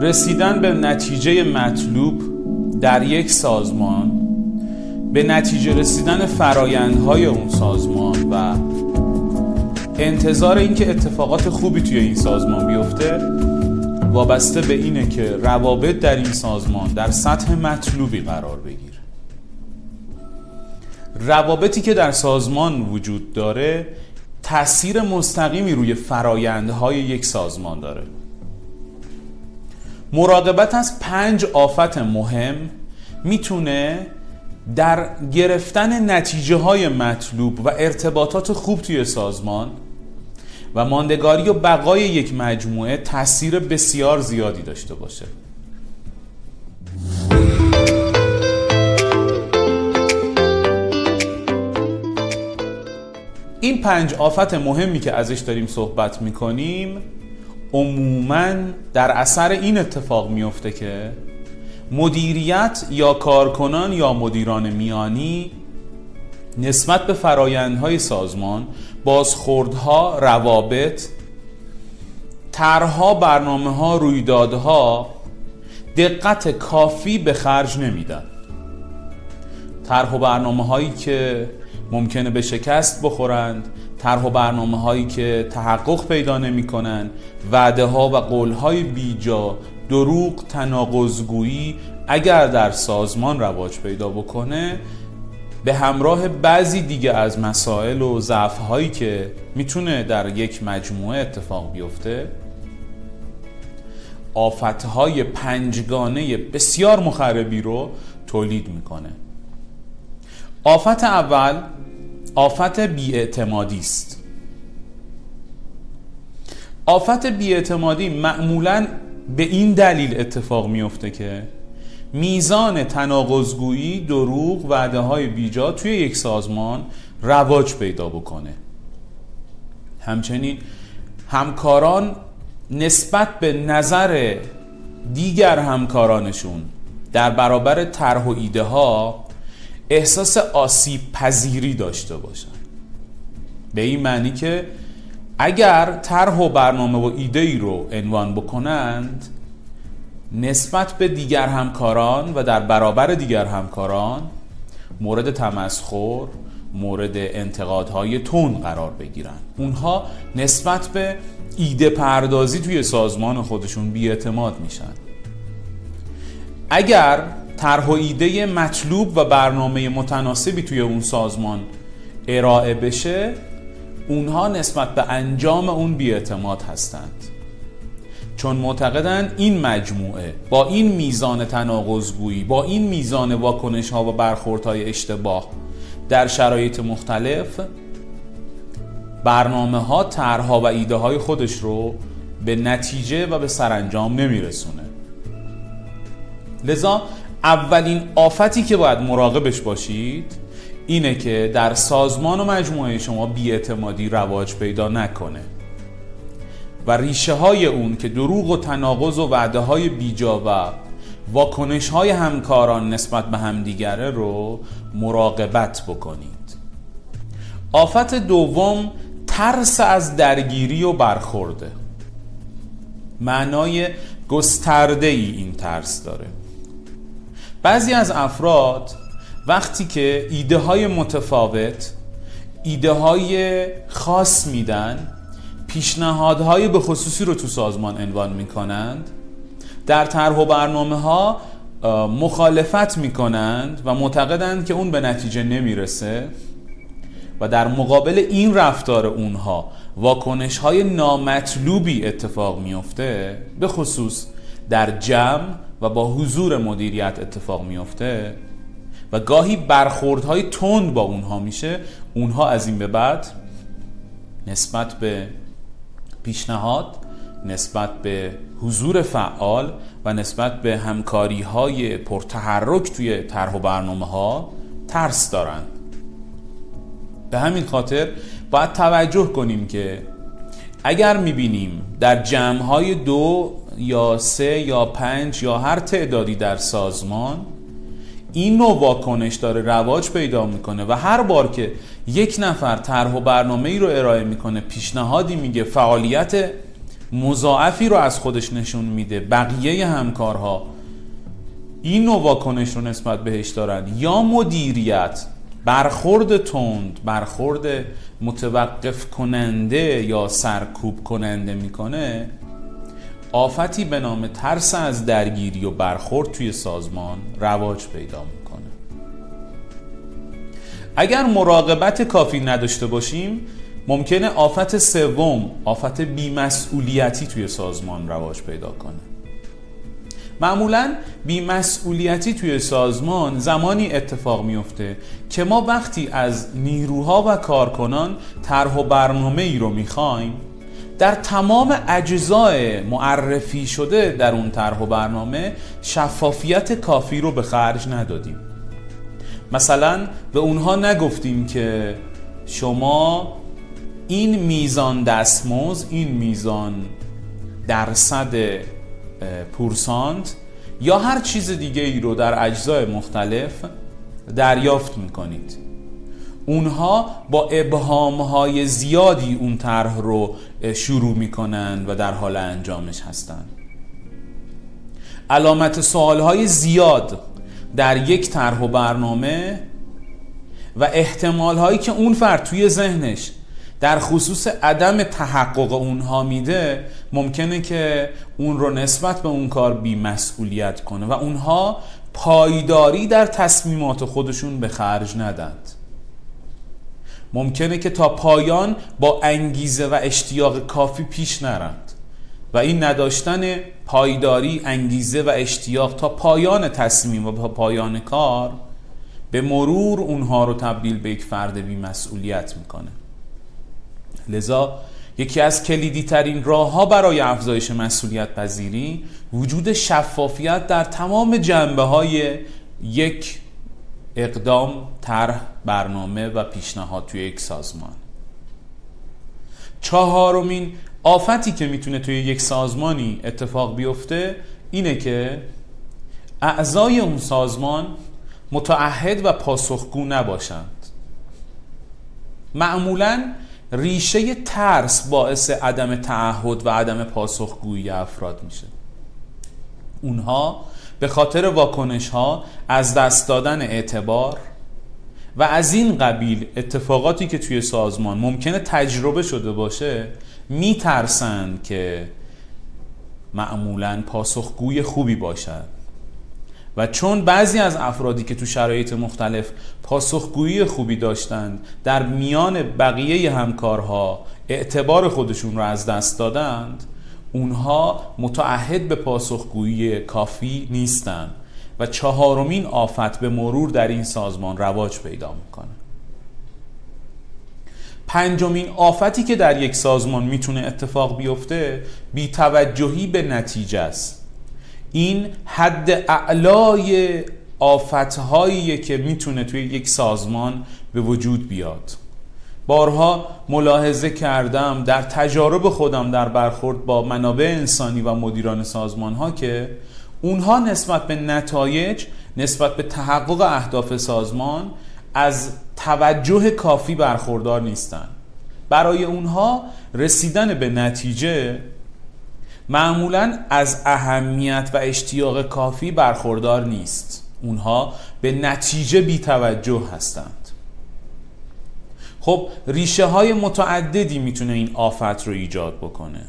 رسیدن به نتیجه مطلوب در یک سازمان، به نتیجه رسیدن فرایندهای اون سازمان و انتظار اینکه اتفاقات خوبی توی این سازمان بیفته وابسته به اینه که روابط در این سازمان در سطح مطلوبی قرار بگیره. روابطی که در سازمان وجود داره تأثیر مستقیمی روی فرایندهای یک سازمان داره. مراقبت از 5 آفت مهم میتونه در گرفتن نتیجه های مطلوب و ارتباطات خوب توی سازمان و ماندگاری و بقای یک مجموعه تأثیر بسیار زیادی داشته باشه. این 5 آفت مهمی که ازش داریم صحبت میکنیم عموماً در اثر این اتفاق میفته که مدیریت یا کارکنان یا مدیران میانی نسبت به فرایندهای سازمان، بازخوردها، روابط، طرحها، برنامهها، رویدادها دقت کافی به خرج نمیدن. طرح و برنامه‌هایی که ممکنه به شکست بخورند، طرح و برنامه‌هایی که تحقق پیدا نمی‌کنند، وعده‌ها و قول‌های بیجا، دروغ، تناقض‌گویی اگر در سازمان رواج پیدا بکنه به همراه بعضی دیگه از مسائل و ضعف‌هایی که میتونه در یک مجموعه اتفاق بیفته آفت‌های 5 گانه بسیار مخربی رو تولید میکنه. آفت اول آفت بی‌اعتمادی است. آفت بی‌اعتمادی معمولاً به این دلیل اتفاق میفته که میزان تناقض‌گویی، دروغ، وعده‌های بیجا توی یک سازمان رواج پیدا بکنه. همچنین همکاران نسبت به نظر دیگر همکارانشون در برابر طرح و ایده‌ها احساس آسیب پذیری داشته باشن. به این معنی که اگر طرح و برنامه و ایده ای رو عنوان بکنند نسبت به دیگر همکاران و در برابر دیگر همکاران مورد تمسخر، مورد انتقادهای تند قرار بگیرن. اونها نسبت به ایده پردازی توی سازمان خودشون بی‌اعتماد میشن. اگر طرح و ایده مطلوب و برنامه متناسبی توی اون سازمان ارائه بشه اونها نسبت به انجام اون بی‌اعتماد هستند، چون معتقدن این مجموعه با این میزان تناقض‌گویی، با این میزان واکنش‌ها و برخوردهای اشتباه در شرایط مختلف برنامه‌ها، طرح‌ها و ایده‌های خودش رو به نتیجه و به سرانجام نمیرسونه. لذا اولین آفتی که باید مراقبش باشید اینه که در سازمان و مجموعه شما بی‌اعتمادی رواج پیدا نکنه و ریشه های اون که دروغ و تناقض و وعده های بیجا و واکنش های همکاران نسبت به همدیگره رو مراقبت بکنید. آفت دوم ترس از درگیری و برخورده. معنای گسترده ای این ترس داره. بعضی از افراد وقتی که ایده های متفاوت، ایده های خاص میدن، پیشنهادهای به خصوصی رو تو سازمان عنوان میکنند، در طرح و برنامه ها مخالفت میکنند و معتقدند که اون به نتیجه نمیرسه و در مقابل این رفتار اونها واکنش های نامطلوبی اتفاق میفته، به خصوص در جمع و با حضور مدیریت اتفاق میفته و گاهی برخوردهای تند با اونها میشه. اونها از این به بعد نسبت به پیشنهاد، نسبت به حضور فعال و نسبت به همکاری های پرتحرک توی طرح و برنامه ها ترس دارند. به همین خاطر باید توجه کنیم که اگر میبینیم در جمع های 2 یا 3 یا 5 یا هر تعدادی در سازمان این نوع واکنش داره رواج پیدا میکنه و هر بار که یک نفر طرح و برنامه‌ای رو ارائه میکنه، پیشنهادی میگه، فعالیت مضاعفی رو از خودش نشون میده. بقیه همکارها این نوع واکنش رو نسبت بهش دارن. یا مدیریت برخورد تند، برخورد متوقف کننده یا سرکوب کننده میکنه. آفتی به نام ترس از درگیری و برخورد توی سازمان رواج پیدا میکنه. اگر مراقبت کافی نداشته باشیم ممکنه آفت سوم، آفت بی‌مسئولیتی توی سازمان رواج پیدا کنه. معمولاً بی‌مسئولیتی توی سازمان زمانی اتفاق میفته که ما وقتی از نیروها و کارکنان طرح و برنامه‌ای رو میخوایم، در تمام اجزای معرفی شده در اون طرح و برنامه شفافیت کافی رو به خرج ندادیم. مثلا به اونها نگفتیم که شما این میزان دستمزد، این میزان درصد پورسانت یا هر چیز دیگه ای رو در اجزای مختلف دریافت میکنید. اونها با ابهامهای زیادی اون طرح رو شروع میکنن و در حال انجامش هستن. علامت سوالهای زیاد در یک طرح و برنامه و احتمالهایی که اون فرد توی ذهنش در خصوص عدم تحقق اونها میده ممکنه که اون رو نسبت به اون کار بی‌مسئولیت کنه و اونها پایداری در تصمیمات خودشون به خرج ندند. ممکنه که تا پایان با انگیزه و اشتیاق کافی پیش نرند و این نداشتن پایداری، انگیزه و اشتیاق تا پایان تصمیم و پایان کار به مرور اونها رو تبدیل به یک فرد بی‌مسئولیت میکنه. لذا یکی از کلیدی ترین راه‌ها برای افزایش مسئولیت پذیری وجود شفافیت در تمام جنبه‌های یک اقدام، طرح، برنامه و پیشنهاد توی یک سازمان. چهارمین آفتی که میتونه توی یک سازمانی اتفاق بیفته اینه که اعضای اون سازمان متعهد و پاسخگو نباشند. معمولاً ریشه ترس باعث عدم تعهد و عدم پاسخگویی افراد میشه. اونها به خاطر واکنش ها از دست دادن اعتبار و از این قبیل اتفاقاتی که توی سازمان ممکنه تجربه شده باشه میترسن که معمولاً پاسخگوی خوبی باشن و چون بعضی از افرادی که تو شرایط مختلف پاسخگویی خوبی داشتند در میان بقیه همکارها اعتبار خودشون رو از دست دادند، اونها متعهد به پاسخگویی کافی نیستند و چهارمین آفت به مرور در این سازمان رواج پیدا میکنه. پنجمین آفتی که در یک سازمان میتونه اتفاق بیفته بی‌توجهی به نتیجه است. این حد اعلای آفت‌هایی که میتونه توی یک سازمان به وجود بیاد. بارها ملاحظه کردم در تجارب خودم در برخورد با منابع انسانی و مدیران سازمان‌ها که اونها نسبت به نتایج، نسبت به تحقق اهداف سازمان از توجه کافی برخوردار نیستن. برای اونها رسیدن به نتیجه معمولاً از اهمیت و اشتیاق کافی برخوردار نیست. اونها به نتیجه بی‌توجه هستند. خب ریشه های متعددی میتونه این آفت رو ایجاد بکنه.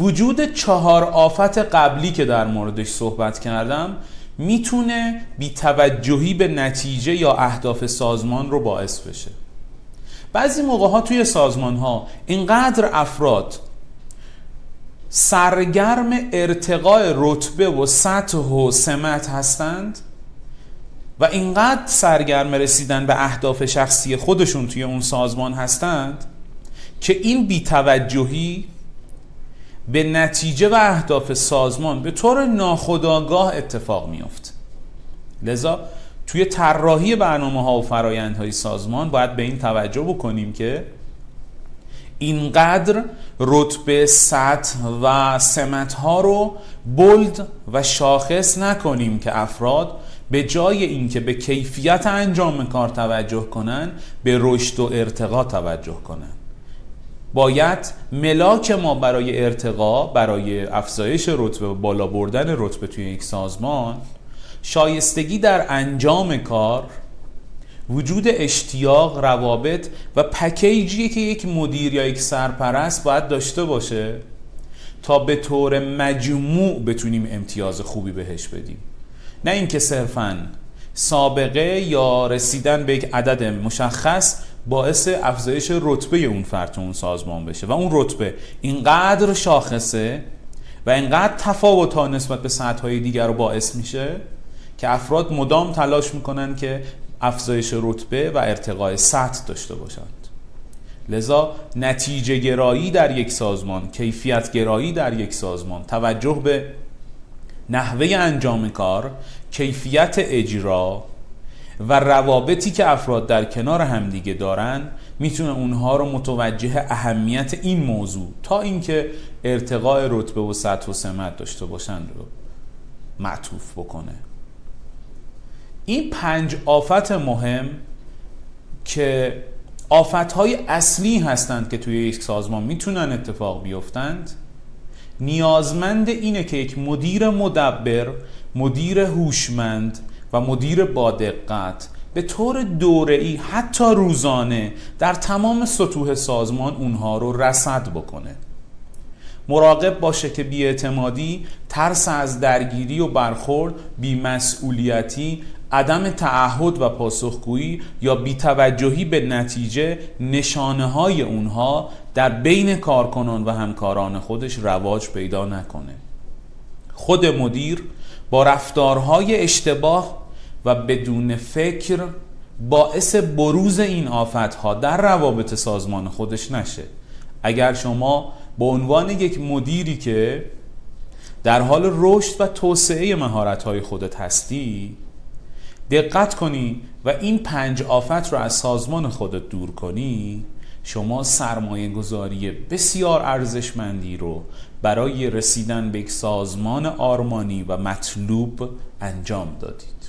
وجود چهار آفت قبلی که در موردش صحبت کردم میتونه بی‌توجهی به نتیجه یا اهداف سازمان رو باعث بشه. بعضی موقع‌ها توی سازمان‌ها اینقدر افراد سرگرم ارتقاء رتبه و سطح و سمت هستند و اینقدر سرگرم رسیدن به اهداف شخصی خودشون توی اون سازمان هستند که این بی‌توجهی به نتیجه و اهداف سازمان به طور ناخودآگاه اتفاق میفته. لذا توی طراحی برنامه‌ها و فرآیندهای سازمان باید به این توجه بکنیم که اینقدر رتبه، سطح و سمت‌ها رو بولد و شاخص نکنیم که افراد به جای اینکه به کیفیت انجام کار توجه کنن، به رشد و ارتقا توجه کنن. باید ملاک ما برای ارتقا، برای افزایش رتبه و بالا بردن رتبه توی یک سازمان، شایستگی در انجام کار، وجود اشتیاق، روابط و پکیجی که یک مدیر یا یک سرپرست باید داشته باشه تا به طور مجموع بتونیم امتیاز خوبی بهش بدیم. نه اینکه صرفاً سابقه یا رسیدن به یک عدد مشخص باعث افزایش رتبه اون فرد تو اون سازمان بشه و اون رتبه اینقدر شاخصه و اینقدر تفاوت ها نسبت به سطح های دیگر رو باعث میشه که افراد مدام تلاش میکنن که افزایش رتبه و ارتقای سطح داشته باشند. لذا نتیجه گرایی در یک سازمان، کیفیت گرایی در یک سازمان، توجه به نحوه انجام کار، کیفیت اجرا و روابطی که افراد در کنار همدیگه دارن میتونه اونها رو متوجه اهمیت این موضوع تا اینکه ارتقاء رتبه و سطح و سمت داشته باشن رو معطوف بکنه. این 5 آفت مهم که آفت‌های اصلی هستند که توی یک سازمان میتونن اتفاق بیفتند، نیازمند اینه که یک مدیر مدبر، مدیر هوشمند و مدیر با دقت به طور دوره‌ای حتی روزانه در تمام سطوح سازمان اونها رو رصد بکنه. مراقب باشه که بی‌اعتمادی، ترس از درگیری و برخورد، بی‌مسئولیتی، عدم تعهد و پاسخگویی یا بی‌توجهی به نتیجه نشانه‌های اونها در بین کارکنان و همکاران خودش رواج پیدا نکنه. خود مدیر با رفتارهای اشتباه و بدون فکر باعث بروز این آفت‌ها در روابط سازمان خودش نشه. اگر شما به عنوان یک مدیری که در حال رشد و توسعه مهارت‌های خودت هستی دقت کنی و این 5 آفت رو از سازمان خودت دور کنی، شما سرمایه‌گذاری بسیار ارزشمندی رو برای رسیدن به یک سازمان آرمانی و مطلوب انجام دادید.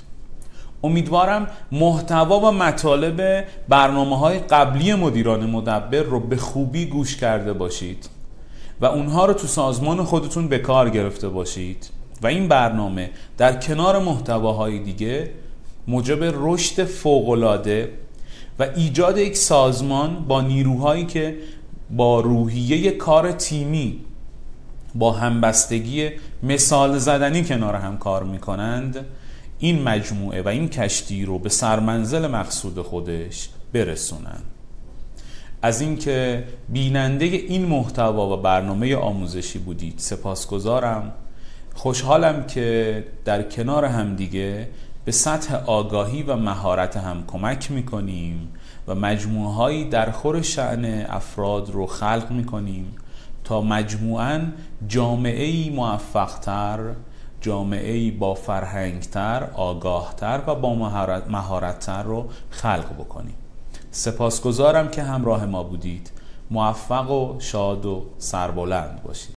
امیدوارم محتوا و مطالب برنامه‌های قبلی مدیران مدبر رو به خوبی گوش کرده باشید و اونها رو تو سازمان خودتون به کار گرفته باشید و این برنامه در کنار محتواهای دیگه موجب رشد فوق‌العاده و ایجاد یک سازمان با نیروهایی که با روحیه کار تیمی، با همبستگی مثال زدنی کنار هم کار می‌کنند، این مجموعه و این کشتی رو به سرمنزل مقصود خودش برسونند. از اینکه بیننده این محتوا و برنامه آموزشی بودید سپاسگزارم. خوشحالم که در کنار همدیگه به سطح آگاهی و مهارت هم کمک می‌کنیم و مجموعه‌هایی در خور شأن افراد رو خلق می‌کنیم تا مجموعاً جامعه‌ای موفق‌تر، جامعه‌ای با فرهنگ‌تر، آگاه‌تر و با مهارت‌تر رو خلق بکنیم. سپاسگزارم که همراه ما بودید. موفق و شاد و سربلند باشید.